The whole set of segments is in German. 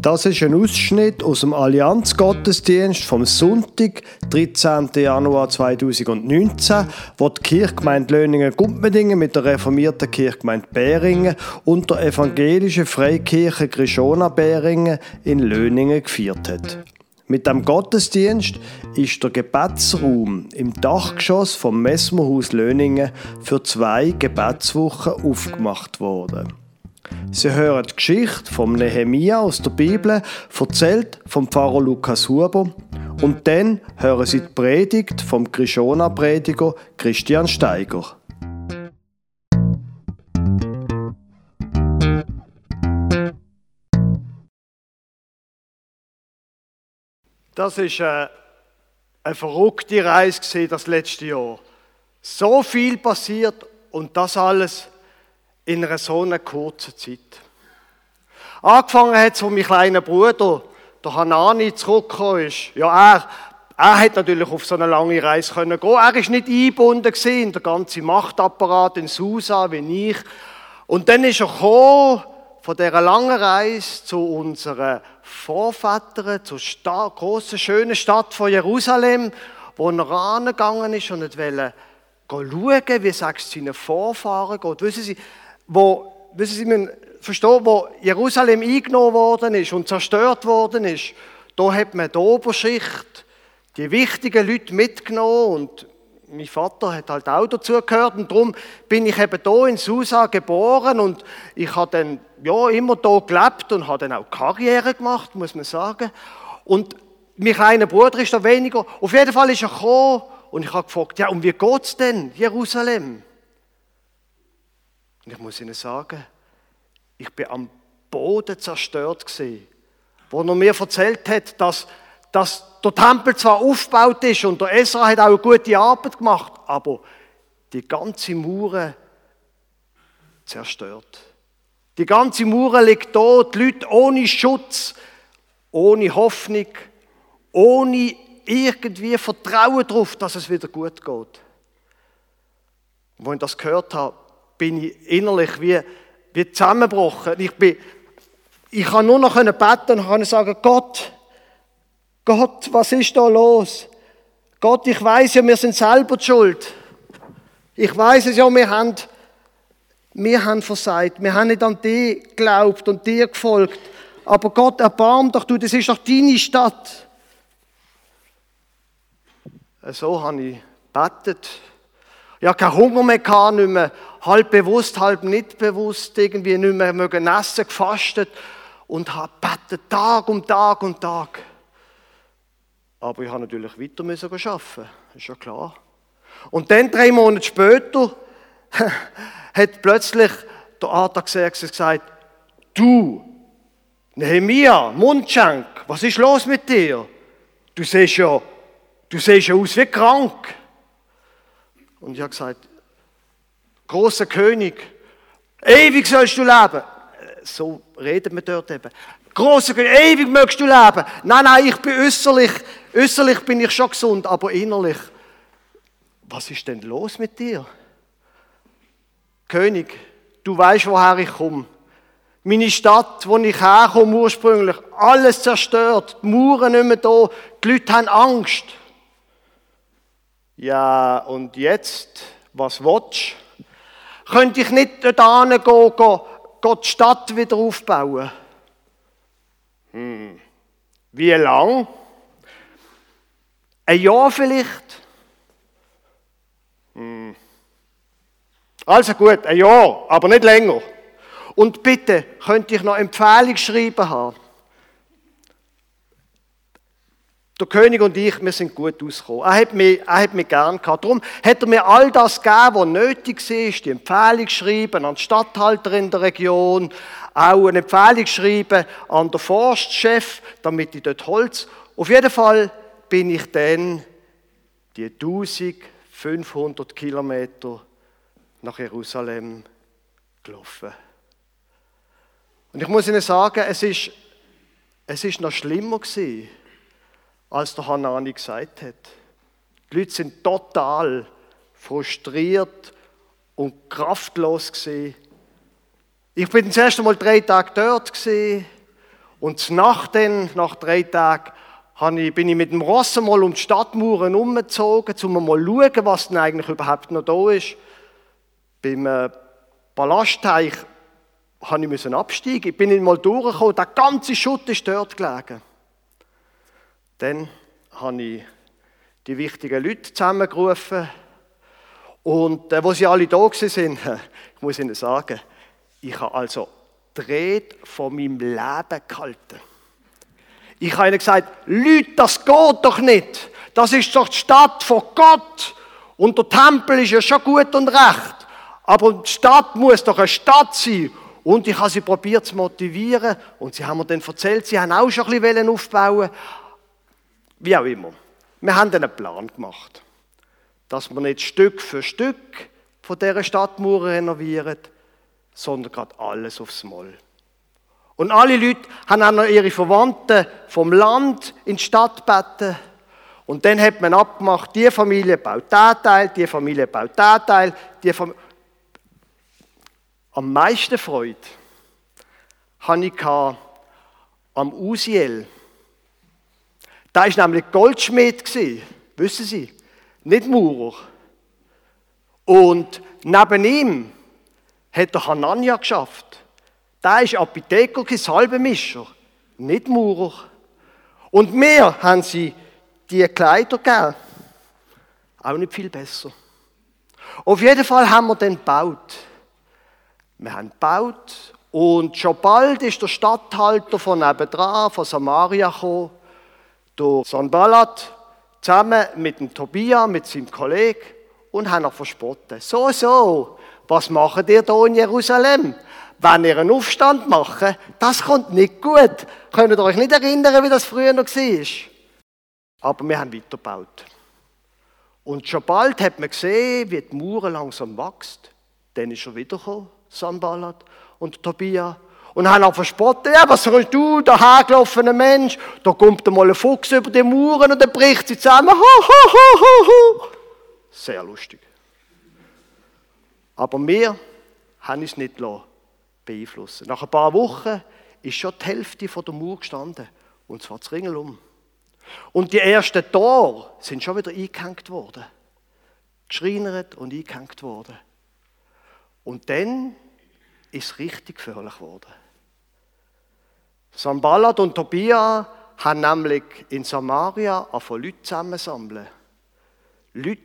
Das ist ein Ausschnitt aus dem Allianz-Gottesdienst vom Sonntag, 13. Januar 2019, wo die Kirchgemeinde Löhningen-Guppmedingen mit der reformierten Kirchgemeinde Beringen und der evangelischen Freikirche Chrischona Beringen in Löhningen gefeiert hat. Mit dem Gottesdienst ist der Gebetsraum im Dachgeschoss vom Messmerhaus Löhningen für 2 Gebetswochen aufgemacht worden. Sie hören die Geschichte von Nehemia aus der Bibel, erzählt vom Pfarrer Lukas Huber. Und dann hören Sie die Predigt vom Chrischona-Prediger Christian Steiger. Das war eine verrückte Reise das letzte Jahr. So viel passiert und das alles in einer so einer kurzen Zeit. Angefangen hat es, als mein kleiner Bruder, der Hanani, zurückgekommen ist. Ja, er hätte natürlich auf so eine lange Reise gehen können. Er war nicht eingebunden in den ganzen Machtapparat in Susa, wie ich. Und dann ist er gekommen, von dieser langen Reise zu unseren Vorvätern, zur grossen, schönen Stadt von Jerusalem, wo er rangegangen ist und nicht wollte schauen, wie es seinen Vorfahren geht. Wissen Sie, man versteht, wo Jerusalem eingenommen worden ist und zerstört worden ist, da hat man die Oberschicht, die wichtigen Leute mitgenommen und mein Vater hat halt auch dazu gehört und darum bin ich eben hier in Susa geboren und ich habe dann immer hier gelebt und habe dann auch Karriere gemacht, muss man sagen. Und mein kleiner Bruder ist da weniger, auf jeden Fall ist er gekommen und ich habe gefragt, ja und wie geht es denn, Jerusalem? Und ich muss Ihnen sagen, ich war am Boden zerstört gewesen, wo er mir erzählt hat, dass der Tempel zwar aufgebaut ist und der Esra hat auch eine gute Arbeit gemacht, aber die ganze Mauer zerstört. Die ganze Mauer liegt da, die Leute ohne Schutz, ohne Hoffnung, ohne irgendwie Vertrauen darauf, dass es wieder gut geht. Und als ich das gehört habe, bin ich innerlich wie zusammengebrochen. Ich kann nur noch beten und kann sagen, Gott, was ist da los? Gott, ich weiss ja, wir sind selber die Schuld. Ich weiss es ja, wir haben versagt. Wir haben nicht an dich geglaubt und dir gefolgt. Aber Gott, erbarm doch du, das ist doch deine Stadt. So habe ich gebetet. Ich hatte keinen Hunger mehr, nicht mehr halb bewusst, halb nicht bewusst, irgendwie nicht mehr essen, gefastet und habe gebetet, Tag um Tag um Tag. Aber ich musste natürlich weiter arbeiten, ist ja klar. Und dann 3 Monate später hat plötzlich der Artaxerxes gesagt, du, Nehemia, Mundschenk, was ist los mit dir? Du siehst ja aus wie krank. Und ich habe gesagt, grosser König, ewig sollst du leben. So redet man dort eben. Grosser König, ewig mögst du leben. Nein, ich bin äußerlich bin ich schon gesund, aber innerlich, was ist denn los mit dir? König, du weißt, woher ich komme. Meine Stadt, wo ich herkomme ursprünglich, alles zerstört, die Mauern nicht mehr da, die Leute haben Angst. Ja, und jetzt, was willst du? Könnte ich nicht dort hingehen, die Stadt wieder aufbauen? Wie lang? Ein Jahr vielleicht? Also gut, ein Jahr, aber nicht länger. Und bitte, könnte ich noch Empfehlung schreiben haben? Der König und ich, wir sind gut ausgekommen. Er hat mich gern gehabt. Darum hat er mir all das gegeben, was nötig war. Die Empfehlung schreiben an die Statthalter in der Region, auch eine Empfehlung schreiben an den Forstchef, damit ich dort Holz. Auf jeden Fall bin ich dann die 1500 Kilometer nach Jerusalem gelaufen. Und ich muss Ihnen sagen, es ist noch schlimmer gewesen, als der Hanani gesagt hat. Die Leute sind total frustriert und kraftlos gewesen. Ich bin das erste Mal 3 Tage dort gewesen Und nach 3 Tagen, bin ich mit dem Ross mal um die Stadtmauern umgezogen, um mal zu schauen, was denn eigentlich überhaupt noch da ist. Beim Palastteich musste ich absteigen. Ich bin nicht mal durchgekommen, der ganze Schutt ist dort gelegen. Dann habe ich die wichtigen Leute zusammengerufen. Und als sie alle da waren, ich muss ihnen sagen, ich habe also die Rede von meinem Leben gehalten. Ich habe ihnen gesagt, Leute, das geht doch nicht. Das ist doch die Stadt von Gott. Und der Tempel ist ja schon gut und recht. Aber die Stadt muss doch eine Stadt sein. Und ich habe sie probiert zu motivieren. Und sie haben mir dann erzählt, sie haben auch schon ein bisschen aufbauen wollen. Wie auch immer. Wir haben dann einen Plan gemacht. Dass wir nicht Stück für Stück von dieser Stadtmauer renovieren, sondern gerade alles aufs Mal. Und alle Leute haben auch noch ihre Verwandten vom Land in die Stadt gebeten. Und dann hat man abgemacht, die Familie baut diesen Teil, die Familie baut diesen Teil. Am meisten Freude hatte ich am Usiel. Der war nämlich Goldschmied, wissen Sie, nicht Maurer. Und neben ihm hat der Hanania geschafft. Der war Apotheker, Salbenmischer, nicht Maurer. Und mir haben sie die Kleider gegeben. Auch nicht viel besser. Auf jeden Fall haben wir dann gebaut. Wir haben gebaut und schon bald ist der Statthalter von Abedra, von Samaria gekommen, der Sanballat, zusammen mit dem Tobia, mit seinem Kollegen, und haben ihn verspottet. So, was macht ihr hier in Jerusalem? Wenn ihr einen Aufstand macht, das kommt nicht gut. Könnt ihr euch nicht erinnern, wie das früher noch war? Aber wir haben weitergebaut. Und schon bald hat man gesehen, wie die Mauer langsam wächst. Dann ist er wiedergekommen, Sanballat und Tobia. Und haben auch verspottet, ja, was sollst du, der hergelaufene Mensch, da kommt einmal ein Fuchs über die Mauern und dann bricht sie zusammen. Sehr lustig. Aber wir haben es nicht beeinflussen lassen. Nach ein paar Wochen ist schon die Hälfte von der Mauer gestanden. Und zwar das Ringelum. Und die ersten Tore sind schon wieder eingehängt worden. Geschreinert und eingehängt worden. Und dann ist es richtig gefährlich geworden. Sanballat und Tobia haben nämlich in Samaria angefangen, Leute zusammensammeln. Leute,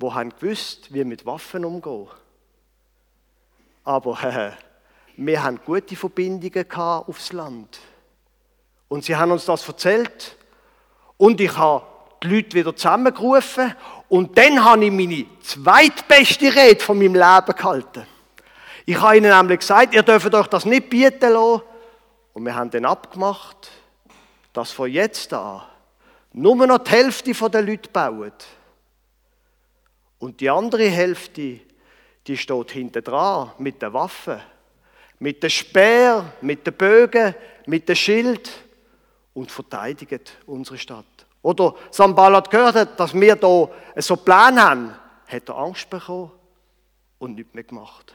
die haben gewusst, wie mit Waffen umgehen. Aber wir hatten gute Verbindungen aufs Land. Und sie haben uns das erzählt. Und ich habe die Leute wieder zusammengerufen. Und dann habe ich meine zweitbeste Rede von meinem Leben gehalten. Ich habe ihnen nämlich gesagt, ihr dürft euch das nicht bieten lassen. Und wir haben dann abgemacht, dass von jetzt an nur noch die Hälfte der Leute bauen. Und die andere Hälfte, die steht hinten dran mit den Waffen, mit den Speeren, mit den Bögen, mit dem Schild und verteidigt unsere Stadt. Oder Sanballat gehört hat, dass wir hier so einen Plan haben, hat er Angst bekommen und nichts mehr gemacht.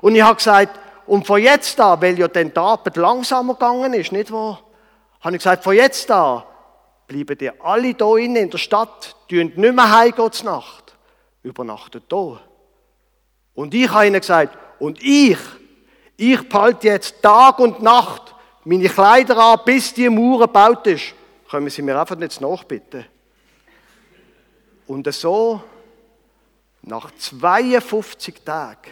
Und ich habe gesagt, und von jetzt an, weil ja dann die Arbeit langsamer gegangen ist, nicht wahr? Habe ich gesagt, von jetzt an bleiben ihr alle hier in der Stadt, nicht mehr heimgehen zur Nacht, übernachtet hier. Und ich habe ihnen gesagt, und ich behalte jetzt Tag und Nacht meine Kleider an, bis die Mauer gebaut ist. Können Sie mir einfach nicht nachbitten? Und so, nach 52 Tagen,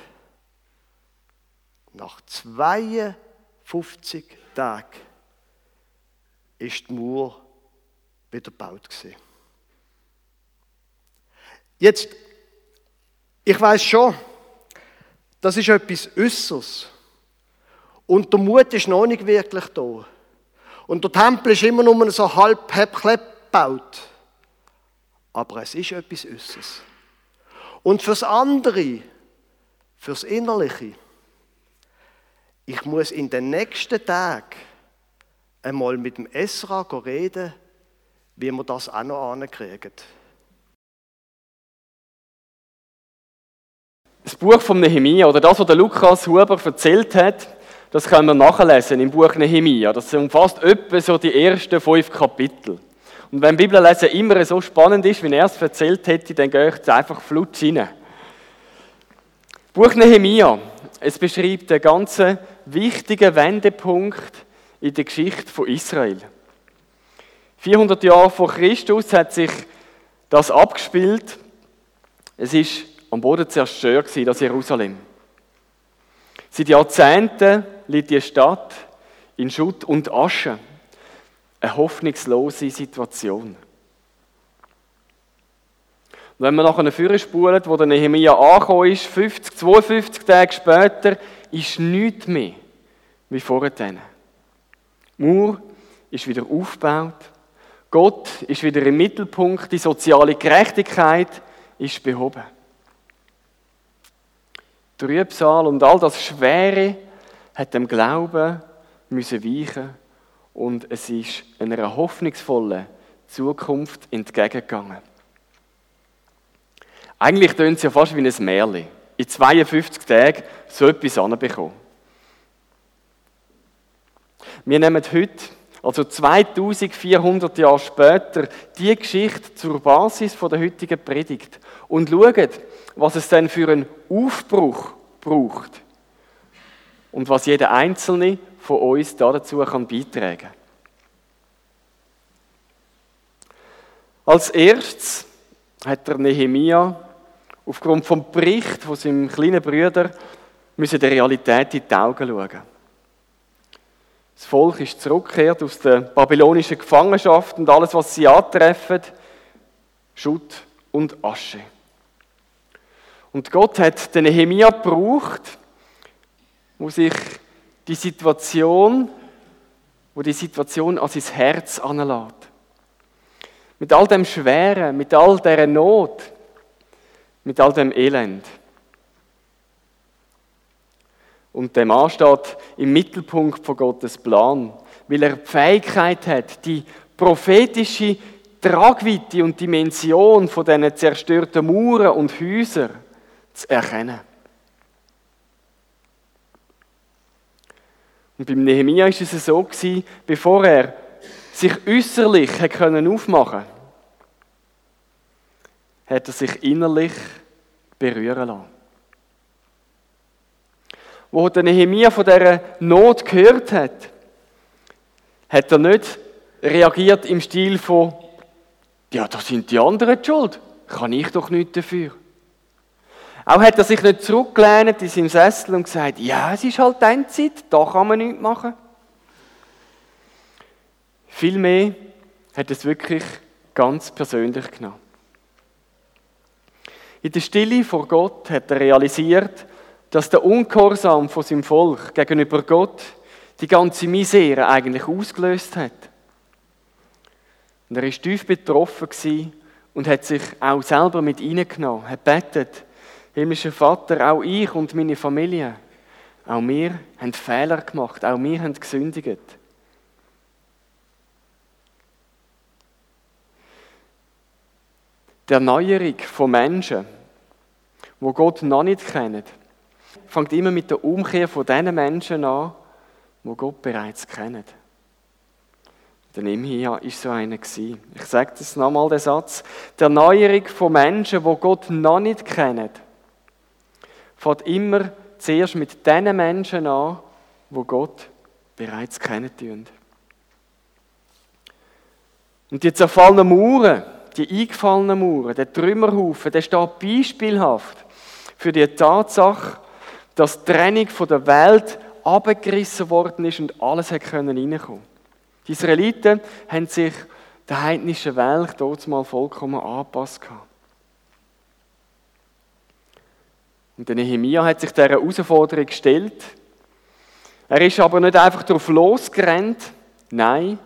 ist die Mauer wieder gebaut gewesen. Jetzt, ich weiss schon, das ist etwas Äusserst. Und der Mut ist noch nicht wirklich da. Und der Tempel ist immer nur so halb gebaut. Aber es ist etwas Äusserst. Und fürs andere, fürs Innerliche, ich muss in den nächsten Tagen einmal mit dem Esra reden, wie wir das auch noch hinkriegen. Das Buch von Nehemia, oder das, was der Lukas Huber erzählt hat, Das können wir nachlesen im Buch Nehemia. Das umfasst etwa so die ersten 5 Kapitel. Und wenn Bibellesen immer so spannend ist, wie er es erzählt hätte, dann gehe ich jetzt einfach flutsch rein. Buch Nehemia, es beschreibt einen ganz wichtigen Wendepunkt in der Geschichte von Israel. 400 Jahre vor Christus hat sich das abgespielt. Es war am Boden zerstört, das Jerusalem. Seit Jahrzehnten liegt die Stadt in Schutt und Asche. Eine hoffnungslose Situation. Und wenn man nachher vorspulen, wo der Nehemia angekommen ist, 52 Tage später, ist nichts mehr wie vorher. Die Mauer ist wieder aufgebaut. Gott ist wieder im Mittelpunkt. Die soziale Gerechtigkeit ist behoben. Trübsal und all das Schwere hat dem Glauben müssen weichen. Und es ist einer hoffnungsvollen Zukunft entgegengegangen. Eigentlich tönt es ja fast wie ein Märchen. In 52 Tagen so etwas hinbekommen. Wir nehmen heute, also 2400 Jahre später, die Geschichte zur Basis der heutigen Predigt und schauen, was es denn für einen Aufbruch braucht und was jeder Einzelne von uns dazu beitragen kann. Als erstes hat der Nehemia aufgrund des Berichts von seinem kleinen Bruder der Realität in die Augen schauen. Das Volk ist zurückgekehrt aus der babylonischen Gefangenschaft und alles, was sie antreffen, Schutt und Asche. Und Gott hat den Nehemia gebraucht, wo sich die Situation an sein Herz anlässt. Mit all dem Schweren, mit all dieser Not, mit all dem Elend. Und der Mann steht im Mittelpunkt von Gottes Plan, weil er die Fähigkeit hat, die prophetische Tragweite und Dimension von diesen zerstörten Mauern und Häusern zu erkennen. Und beim Nehemia war es so, bevor er sich äußerlich aufmachen konnte, hat er sich innerlich berühren lassen. Wo der Nehemia von dieser Not gehört hat, hat er nicht reagiert im Stil von «Ja, da sind die anderen die schuld, kann ich doch nichts dafür.» Auch hat er sich nicht zurückgelehnt in seinem Sessel und gesagt, ja, es ist halt Endzeit, da kann man nichts machen. Vielmehr hat er es wirklich ganz persönlich genommen. In der Stille vor Gott hat er realisiert, dass der Ungehorsam von seinem Volk gegenüber Gott die ganze Misere eigentlich ausgelöst hat. Und er war tief betroffen und hat sich auch selber mit hineingenommen, hat gebetet, Himmlischer Vater, auch ich und meine Familie, auch wir haben Fehler gemacht, auch wir haben gesündigt. Die Erneuerung von Menschen, die Gott noch nicht kennen, fängt immer mit der Umkehr von diesen Menschen an, die Gott bereits kennen. Der Nehemia war so einer. Ich sage das nochmal, den Satz. Die Erneuerung von Menschen, die Gott noch nicht kennen, fängt immer zuerst mit den Menschen an, die Gott bereits kennen. Und die zerfallenen Mauern, die eingefallenen Mauern, der Trümmerhaufen, der steht beispielhaft für die Tatsache, dass die Trennung von der Welt abgerissen worden ist und alles reinkommen konnte. Die Israeliten haben sich der heidnischen Welt damals vollkommen angepasst. Und der Nehemia hat sich dieser Herausforderung gestellt. Er ist aber nicht einfach drauf losgerannt. Nein.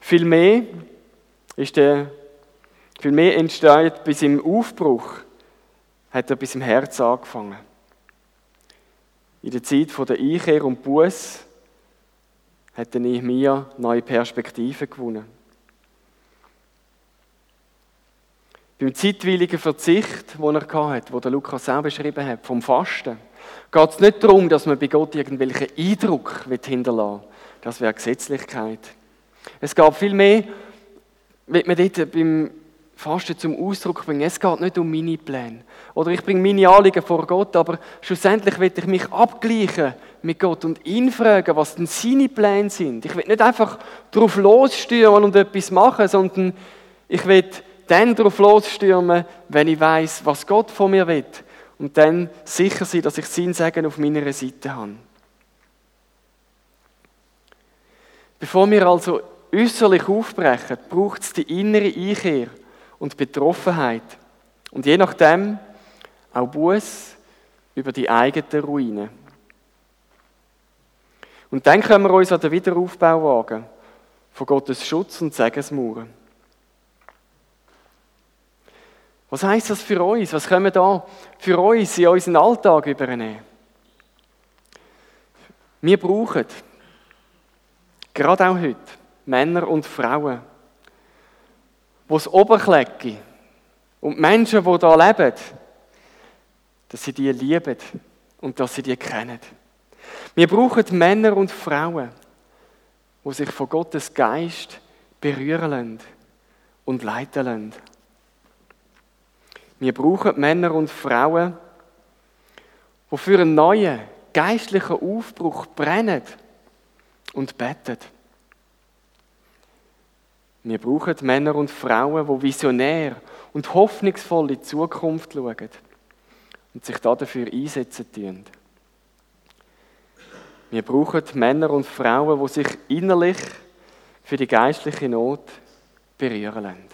Vielmehr entsteht bei seinem Aufbruch, hat er bei seinem Herz angefangen. In der Zeit der Einkehr und Buße hat der Nehemia neue Perspektiven gewonnen. Beim zeitweiligen Verzicht, den er hatte, den Lukas auch beschrieben hat, vom Fasten, geht es nicht darum, dass man bei Gott irgendwelchen Eindruck hinterlassen will. Das wäre Gesetzlichkeit. Es geht vielmehr, wenn man dort beim Fasten zum Ausdruck bringen, es geht nicht um meine Pläne. Oder ich bringe meine Anliegen vor Gott, aber schlussendlich will ich mich abgleichen mit Gott und ihn fragen, was denn seine Pläne sind. Ich will nicht einfach drauf losstürmen und etwas machen, sondern ich will dann drauf losstürmen, wenn ich weiss, was Gott von mir will. Und dann sicher sein, dass ich sein Segen auf meiner Seite habe. Bevor wir also äußerlich aufbrechen, braucht es die innere Einkehr und Betroffenheit. Und je nachdem auch Buß über die eigenen Ruinen. Und dann können wir uns an den Wiederaufbau wagen, von Gottes Schutz und Segensmauern. Was heisst das für uns? Was können wir da für uns in unseren Alltag übernehmen? Wir brauchen, gerade auch heute, Männer und Frauen, die das Oberklecken und die Menschen, die hier leben, dass sie die lieben und dass sie die kennen. Wir brauchen Männer und Frauen, die sich von Gottes Geist berühren lassen und leiten lassen. Wir brauchen Männer und Frauen, die für einen neuen geistlichen Aufbruch brennen und beten. Wir brauchen Männer und Frauen, die visionär und hoffnungsvoll in die Zukunft schauen und sich dafür einsetzen. Wir brauchen Männer und Frauen, die sich innerlich für die geistliche Not berühren lassen.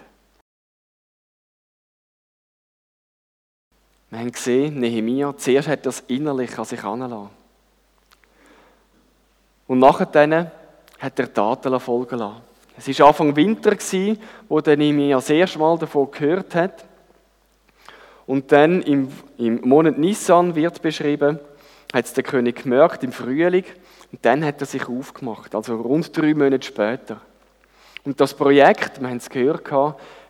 Wir haben gesehen, Nehemia, zuerst hat das innerlich an sich heranlassen. Und nachher hat er Taten folgen lassen. Es war Anfang Winter, wo Nehemia das erste Mal davon gehört hat. Und dann im Monat Nisan wird beschrieben, hat es der König gemerkt, im Frühling. Und dann hat er sich aufgemacht, also rund 3 Monate später. Und das Projekt, wir haben es gehört,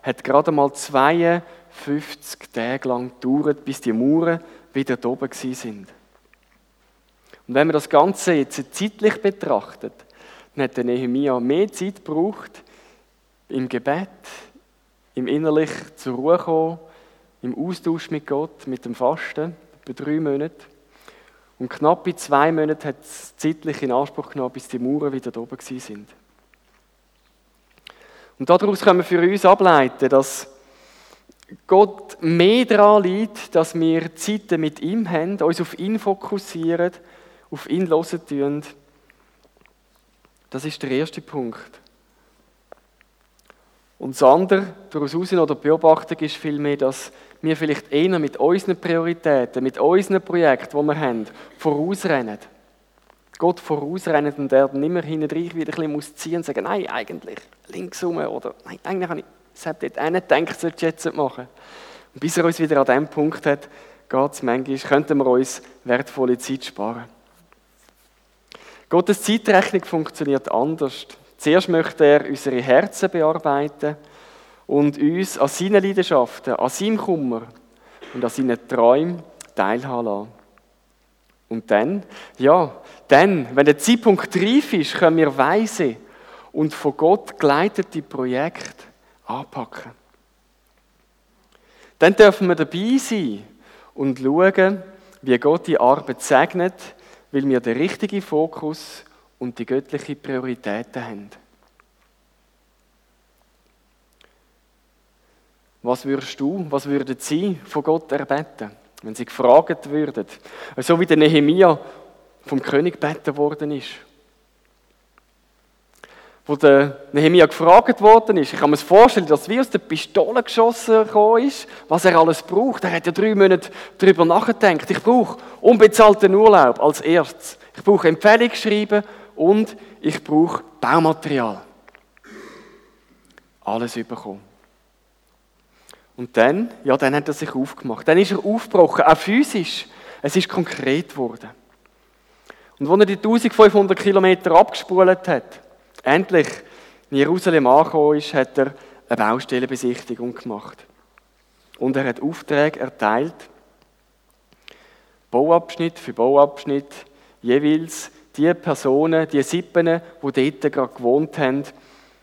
hat gerade mal 52 Tage lang gedauert, bis die Mauern wieder da oben waren. Und wenn man das Ganze jetzt zeitlich betrachtet, dann hat Nehemia mehr Zeit gebraucht, im Gebet, im Innerlich zur Ruhe kommen, im Austausch mit Gott, mit dem Fasten, etwa 3 Monate. Und knapp in 2 Monaten hat es zeitlich in Anspruch genommen, bis die Mauern wieder da oben waren. Und daraus können wir für uns ableiten, dass Gott mehr daran liegt, dass wir Zeiten mit ihm haben, uns auf ihn fokussieren, auf ihn hören. Das ist der erste Punkt. Und das andere, daraus heraus oder Beobachtung, ist vielmehr, dass wir vielleicht eher mit unseren Prioritäten, mit unseren Projekten, die wir haben, vorausrennen. Gott vorausrennen und er dann immer hinten rein wieder ein bisschen muss ziehen und sagen, nein, eigentlich links rum oder nein, eigentlich habe ich es dort nicht gedacht, sollte ich jetzt machen. Und bis er uns wieder an diesem Punkt hat, geht es manchmal, könnten wir uns wertvolle Zeit sparen. Gottes Zeitrechnung funktioniert anders. Zuerst möchte er unsere Herzen bearbeiten und uns an seinen Leidenschaften, an seinem Kummer und an seinen Träumen teilhaben lassen. Und dann, wenn der Zeitpunkt reif ist, können wir weise und von Gott geleitete Projekte anpacken. Dann dürfen wir dabei sein und schauen, wie Gott die Arbeit segnet, weil wir den richtigen Fokus und die göttliche Prioritäten haben. Was würdest du, was würden Sie von Gott erbeten, wenn Sie gefragt würden? So wie der Nehemia vom König gebeten worden ist. Wo der Nehemia gefragt worden ist, ich kann mir vorstellen, dass wie aus der Pistole geschossen gekommen ist, was er alles braucht. Er hat ja 3 Monate darüber nachgedacht. Ich brauche unbezahlten Urlaub als erstes. Ich brauche Empfehlungsschreiben und ich brauche Baumaterial. Alles bekommen. Und dann hat er sich aufgemacht. Dann ist er aufgebrochen, auch physisch. Es ist konkret geworden. Und als er die 1500 Kilometer abgespult hat, endlich in Jerusalem angekommen ist, hat er eine Baustellenbesichtigung gemacht. Und er hat Aufträge erteilt. Bauabschnitt für Bauabschnitt jeweils die Personen, die Sippen, die dort gerade gewohnt haben,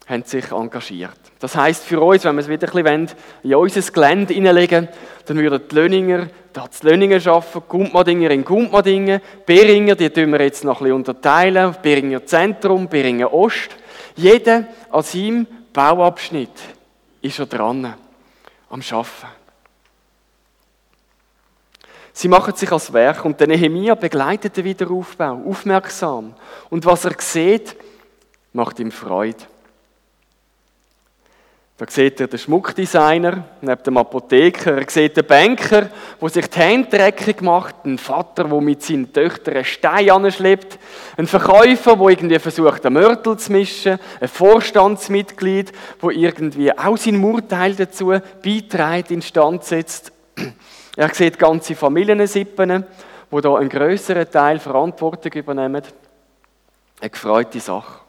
haben sich engagiert. Das heisst für uns, wenn wir es wieder ein bisschen in unser Gelände hineinlegen, dann würden die Löhninger da zu Löhningen arbeiten, Guppmedinger in Guppmedingen, Beringer, die tun wir jetzt noch ein bisschen unterteilen, Beringer Zentrum, Beringer Ost. Jeder an seinem Bauabschnitt ist er dran, am Arbeiten. Sie machen sich ans Werk und der Nehemia begleitet den Wiederaufbau, aufmerksam. Und was er sieht, macht ihm Freude. Da sieht er den Schmuckdesigner, neben dem Apotheker, er sieht den Banker, der sich die Hände dreckig macht, einen Vater, der mit seinen Töchtern einen Stein anschleppt, einen Verkäufer, der irgendwie versucht, einen Mörtel zu mischen, ein Vorstandsmitglied, der irgendwie auch seinen Murteil dazu beiträgt, instand setzt. Er sieht ganze Familiensippen, die da einen grösseren Teil Verantwortung übernehmen. Eine gefreute Sache.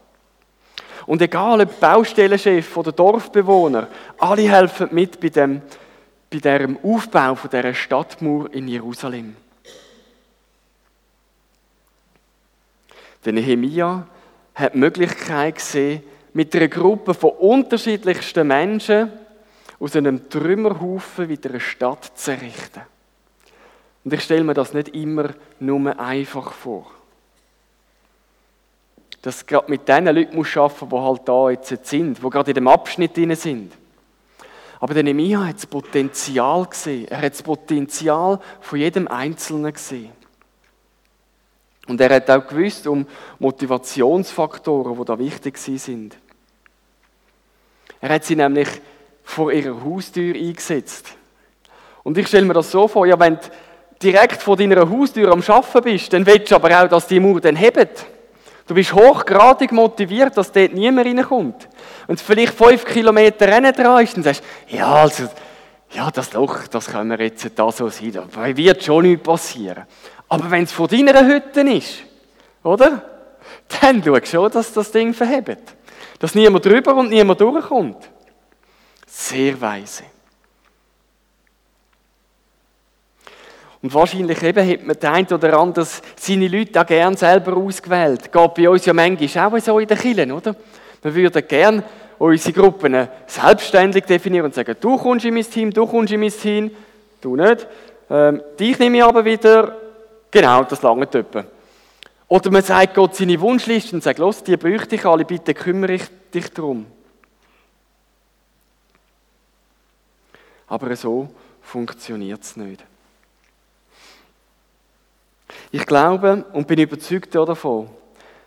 Und egal ob Baustellenchef oder Dorfbewohner, alle helfen mit bei diesem Aufbau von dieser Stadtmauer in Jerusalem. Der Nehemia hat die Möglichkeit gesehen, mit einer Gruppe von unterschiedlichsten Menschen aus einem Trümmerhaufen wieder eine Stadt zu errichten. Und ich stelle mir das nicht immer nur einfach vor. Dass gerade mit den Leuten muss arbeiten, die halt da jetzt sind, die gerade in dem Abschnitt drin sind. Aber der Nehemia hat das Potenzial gesehen. Er hat das Potenzial von jedem Einzelnen gesehen. Und er hat auch gewusst um Motivationsfaktoren, die da wichtig sind. Er hat sie nämlich vor ihrer Haustür eingesetzt. Und ich stelle mir das so vor, ja, wenn du direkt vor deiner Haustür am Arbeiten bist, dann willst du aber auch, dass die Mauer dann hebt. Du bist hochgradig motiviert, dass dort niemand reinkommt. Und vielleicht 5 Kilometer rennen dran ist, dann sagst du, ja, also, ja, das Loch, das können wir jetzt da so sein, da wird schon nichts passieren. Aber wenn es vor deiner Hütte ist, oder? Dann schau schon, dass das Ding verhebt. Dass niemand drüber und niemand durchkommt. Sehr weise. Und wahrscheinlich eben hat man den einen oder anderen seine Leute auch gerne selber ausgewählt. Geht bei uns ja manchmal auch so in den Kirchen, oder? Wir würden gerne unsere Gruppen selbstständig definieren und sagen, du kommst in mein Team, du kommst in mein Team, du nicht. Dich nehme ich aber wieder. Genau, das langt etwa. Oder man sagt Gott seine Wunschliste und sagt, los, die bräuchte ich alle, bitte kümmere ich dich darum. Aber so funktioniert es nicht. Ich glaube und bin überzeugt davon,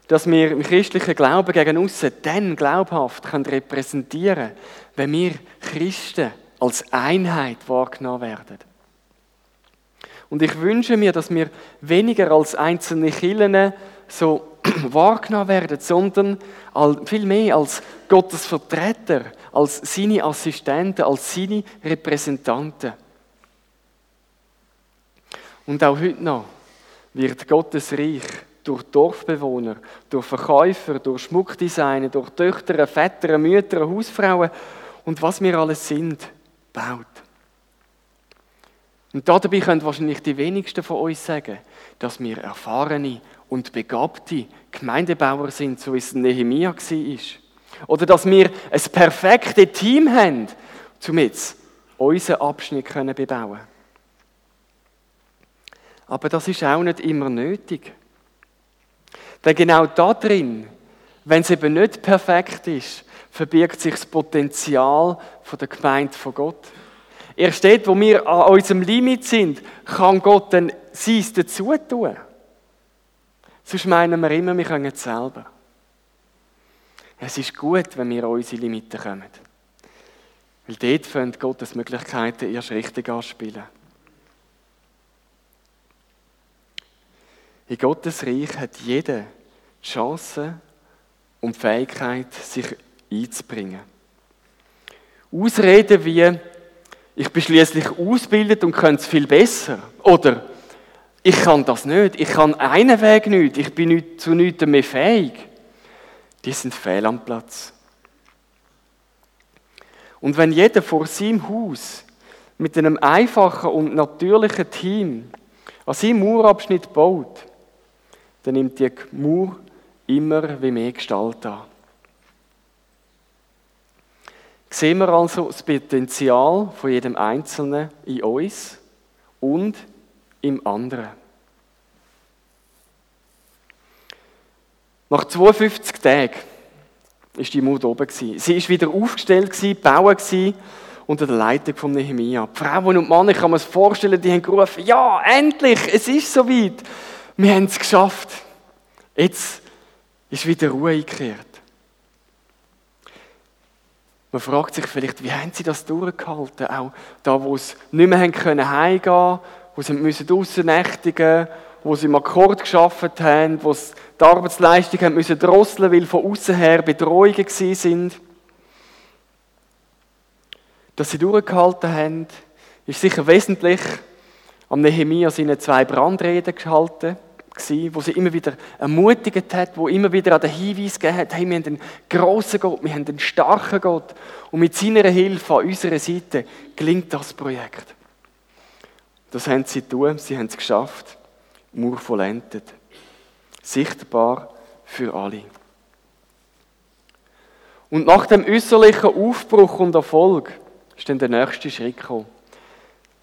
dass wir im christlichen Glauben gegen aussen dann glaubhaft repräsentieren können, wenn wir Christen als Einheit wahrgenommen werden. Und ich wünsche mir, dass wir weniger als einzelne Kirchen so wahrgenommen werden, sondern viel mehr als Gottes Vertreter, als seine Assistenten, als seine Repräsentanten. Und auch heute noch wird Gottes Reich durch Dorfbewohner, durch Verkäufer, durch Schmuckdesigner, durch Töchter, Väter, Mütter, Hausfrauen und was wir alles sind, gebaut. Und dabei können wahrscheinlich die wenigsten von euch sagen, dass wir erfahrene und begabte Gemeindebauer sind, so wie es Nehemia war. Oder dass wir ein perfektes Team haben, um jetzt unseren Abschnitt bebauen können. Aber das ist auch nicht immer nötig. Denn genau da drin, wenn es eben nicht perfekt ist, verbirgt sich das Potenzial der Gemeinde von Gott. Erst dort, wo wir an unserem Limit sind, kann Gott dann sein dazu tun. Sonst meinen wir immer, wir können es selber. Es ist gut, wenn wir an unsere Limiten kommen. Weil dort fängt Gottes Möglichkeiten erst richtig anspielen. In Gottes Reich hat jeder die Chance und die Fähigkeit, sich einzubringen. Ausreden wie, ich bin schliesslich ausgebildet und kann es viel besser. Oder, ich kann das nicht, ich kann einen Weg nicht, ich bin nicht, zu nichts mehr fähig. Die sind fehl am Platz. Und wenn jeder vor seinem Haus mit einem einfachen und natürlichen Team an seinem Mauerabschnitt baut, dann nimmt die Mauer immer wie mehr Gestalt an. Sehen wir also das Potenzial von jedem Einzelnen in uns und im anderen. Nach 52 Tagen war die Mauer oben. Sie war wieder aufgestellt, gebaut unter der Leitung von Nehemia. Die Frauen und Männer, ich kann mir das vorstellen, die haben gerufen, ja, endlich, es ist soweit. Wir haben es geschafft. Jetzt ist wieder Ruhe eingekehrt. Man fragt sich vielleicht, wie haben sie das durchgehalten? Auch da, wo sie nicht mehr nach Hause gehen konnten, wo sie draussen nächtigen mussten, wo sie im Akkord gearbeitet haben, wo sie die Arbeitsleistung haben müssen drosseln, weil von außen her Bedrohungen waren. Dass sie durchgehalten haben, ist sicher wesentlich am Nehemia seine 2 Brandreden gehalten, wo sie immer wieder ermutigt hat, wo immer wieder an den Hinweis gegeben hat, hey, wir haben einen grossen Gott, wir haben einen starken Gott und mit seiner Hilfe an unserer Seite gelingt das Projekt. Das haben sie getan, sie haben es geschafft, Mauer vollendet, sichtbar für alle. Und nach dem äußerlichen Aufbruch und Erfolg ist dann der nächste Schritt gekommen,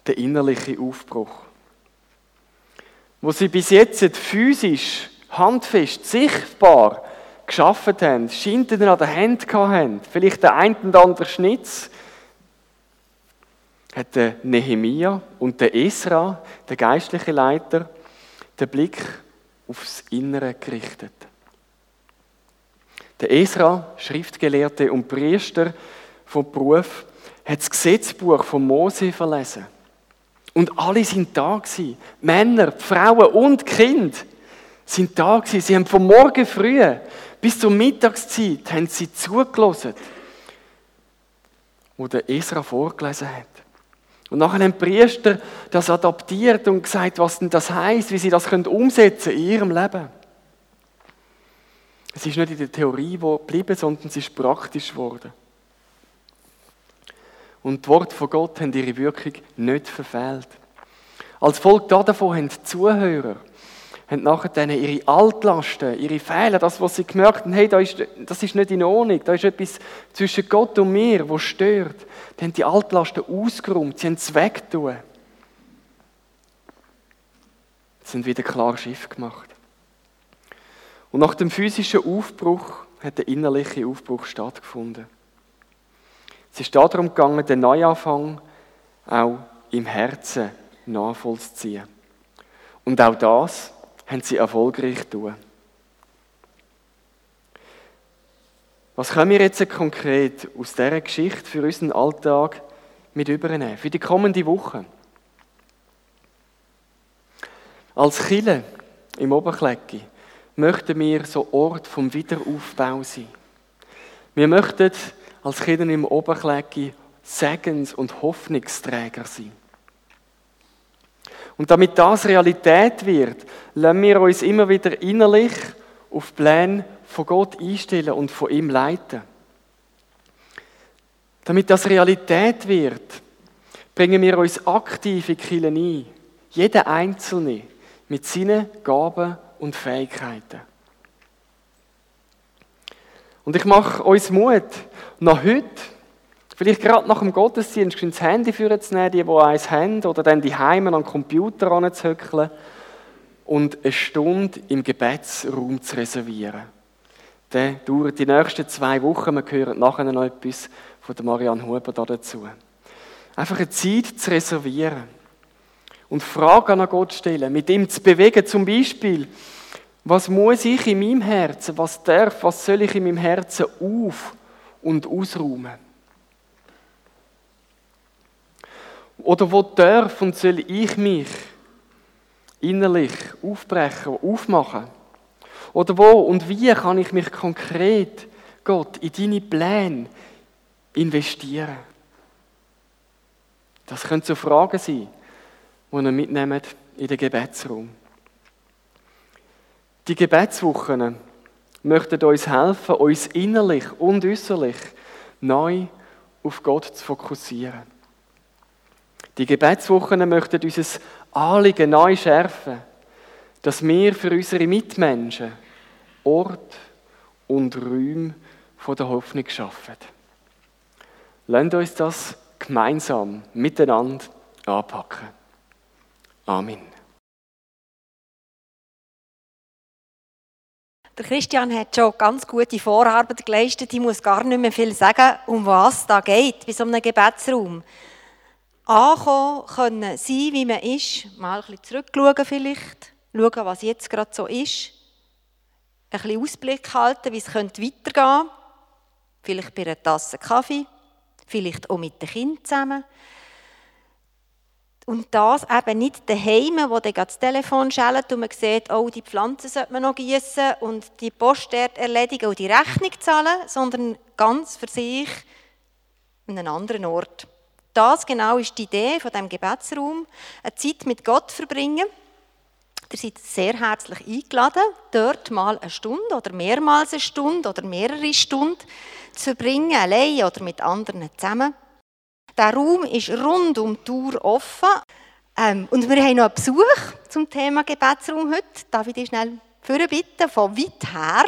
der innerliche Aufbruch. Wo sie bis jetzt physisch, handfest, sichtbar gearbeitet haben, Schinden an den Händen hatten, vielleicht der ein oder andere Schnitz, hat der Nehemia und der Esra, der geistliche Leiter, den Blick aufs Innere gerichtet. Der Esra, Schriftgelehrte und Priester vom Beruf, hat das Gesetzbuch von Mose verlesen. Und alle sind da gewesen. Männer, Frauen und Kinder sind da gewesen. Sie haben von morgen früh bis zur Mittagszeit haben sie zugelassen, wo der Esra vorgelesen hat. Und nachher haben die Priester das adaptiert und gesagt, was denn das heisst, wie sie das umsetzen können in ihrem Leben. Es ist nicht in der Theorie geblieben, sondern es ist praktisch geworden. Und die Worte von Gott haben ihre Wirkung nicht verfehlt. Als Folge davon haben die Zuhörer haben nachher ihre Altlasten, ihre Fehler, das, was sie gemerkt haben, hey, das ist nicht in Ordnung, da ist etwas zwischen Gott und mir, was stört. Die haben die Altlasten ausgeräumt, sie haben es weggetan. Sie haben wieder klar Schiff gemacht. Und nach dem physischen Aufbruch hat der innerliche Aufbruch stattgefunden. Es ist darum gegangen, den Neuanfang auch im Herzen nachvollziehen. Und auch das haben sie erfolgreich getan. Was können wir jetzt konkret aus dieser Geschichte für unseren Alltag mit übernehmen, für die kommende Woche? Als Kirche im Oberklecki möchten wir so Ort vom Wiederaufbau sein. Wir möchten als Kinder im Oberklecki Segens- und Hoffnungsträger sein. Und damit das Realität wird, lassen wir uns immer wieder innerlich auf Pläne von Gott einstellen und von ihm leiten. Damit das Realität wird, bringen wir uns aktiv in die Kirche ein, jeder Einzelne mit seinen Gaben und Fähigkeiten. Und ich mache uns Mut, noch heute, vielleicht gerade nach dem Gottesdienst, das Handy vorzunehmen, die eins haben, oder dann die Heimen an den Computer heranzuhöckeln und eine Stunde im Gebetsraum zu reservieren. Der dauert die nächsten 2 Wochen, wir hören nachher noch etwas von Marianne Huber dazu. Einfach eine Zeit zu reservieren und Fragen an Gott stellen, mit ihm zu bewegen, zum Beispiel, was muss ich in meinem Herzen, was soll ich in meinem Herzen auf- und ausräumen? Oder wo darf und soll ich mich innerlich aufbrechen, aufmachen? Oder wo und wie kann ich mich konkret, Gott, in deine Pläne investieren? Das können so Fragen sein, die ihr mitnehmt in den Gebetsraum. Die Gebetswochen möchten uns helfen, uns innerlich und äußerlich neu auf Gott zu fokussieren. Die Gebetswochen möchten unser Anliegen neu schärfen, dass wir für unsere Mitmenschen Ort und Räume von der Hoffnung schaffen. Lasst uns das gemeinsam miteinander anpacken. Amen. Der Christian hat schon ganz gute Vorarbeit geleistet. Ich muss gar nicht mehr viel sagen, um was es da geht, bei so einem Gebetsraum. Ankommen können, sein, wie man ist, mal ein bisschen zurückschauen vielleicht, schauen, was jetzt gerade so ist, ein bisschen Ausblick halten, wie es weitergehen könnte, vielleicht bei einer Tasse Kaffee, vielleicht auch mit den Kindern zusammen. Und das eben nicht daheim, wo dann das Telefon schellt und man sieht, oh, die Pflanzen sollte man noch gießen und die Post dort erledigen und die Rechnung zahlen, sondern ganz für sich an einem anderen Ort. Das genau ist die Idee von diesem Gebetsraum, eine Zeit mit Gott verbringen. Ihr seid sehr herzlich eingeladen, dort mal eine Stunde oder mehrmals eine Stunde oder mehrere Stunden zu verbringen, allein oder mit anderen zusammen. Der Raum ist rund um die Tour offen. Und wir haben noch einen Besuch zum Thema Gebetsraum heute. Darf ich dich schnell führen, bitte? Von weit her,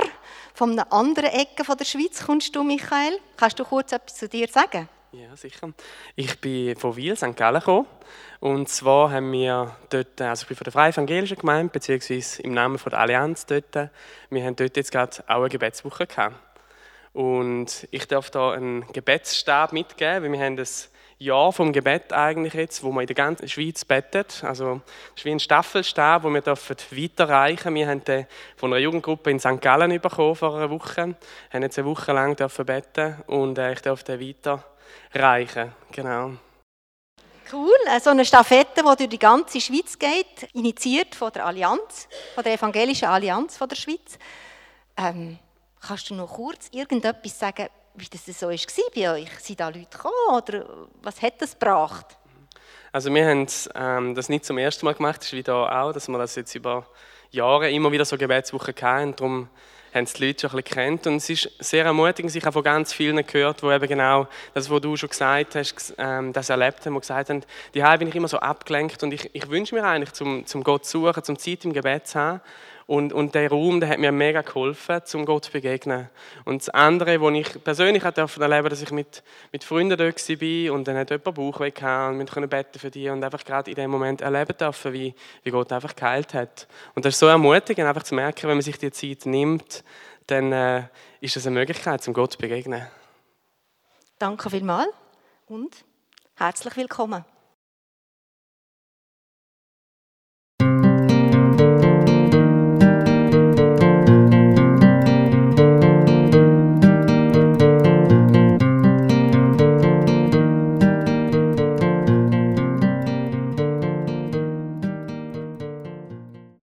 von einer anderen Ecke der Schweiz kommst du, Michael. Kannst du kurz etwas zu dir sagen? Ja, sicher. Ich bin von Wil, St. Gallen gekommen. Und zwar haben wir dort, also ich bin von der Freie Evangelischen Gemeinde, beziehungsweise im Namen der Allianz dort, wir haben dort jetzt gerade auch eine Gebetswoche gehabt. Und ich darf da einen Gebetsstab mitgeben, weil wir haben das Jahr vom Gebet eigentlich jetzt, wo man in der ganzen Schweiz betet. Also es ist wie ein Staffelstab, den wir weiterreichen dürfen. Wir haben den von einer Jugendgruppe in St. Gallen bekommen vor einer Woche. Wir haben jetzt eine Woche lang beten und ich darf den weiterreichen. Genau. Cool, so eine Stafette, die durch die ganze Schweiz geht, initiiert von der Allianz, von der Evangelischen Allianz von der Schweiz. Kannst du noch kurz irgendetwas sagen, wie das so war bei euch? Sind da Leute gekommen oder was hat das gebracht? Also wir haben das nicht zum ersten Mal gemacht, das ist wie hier auch, dass wir das jetzt über Jahre immer wieder so Gebetswochen hatten. Darum haben die Leute schon ein bisschen gekannt. Und es ist sehr ermutigend, ich habe von ganz vielen gehört, die eben genau das, was du schon gesagt hast, das erlebt haben, die gesagt haben, daheim bin ich immer so abgelenkt und ich wünsche mir eigentlich, zum Gott zu suchen, zum Zeit im Gebet zu haben. Und der Raum, der hat mir mega geholfen, um Gott zu begegnen. Und das andere, was ich persönlich erleben durfte, dass ich mit Freunden dort war und dann hat jemand Bauchweh gehabt und wir konnten beten für die und einfach gerade in dem Moment erleben dürfen, wie Gott einfach geheilt hat. Und das ist so ermutigend, einfach zu merken, wenn man sich die Zeit nimmt, dann ist das eine Möglichkeit, um Gott zu begegnen. Danke vielmals und herzlich willkommen.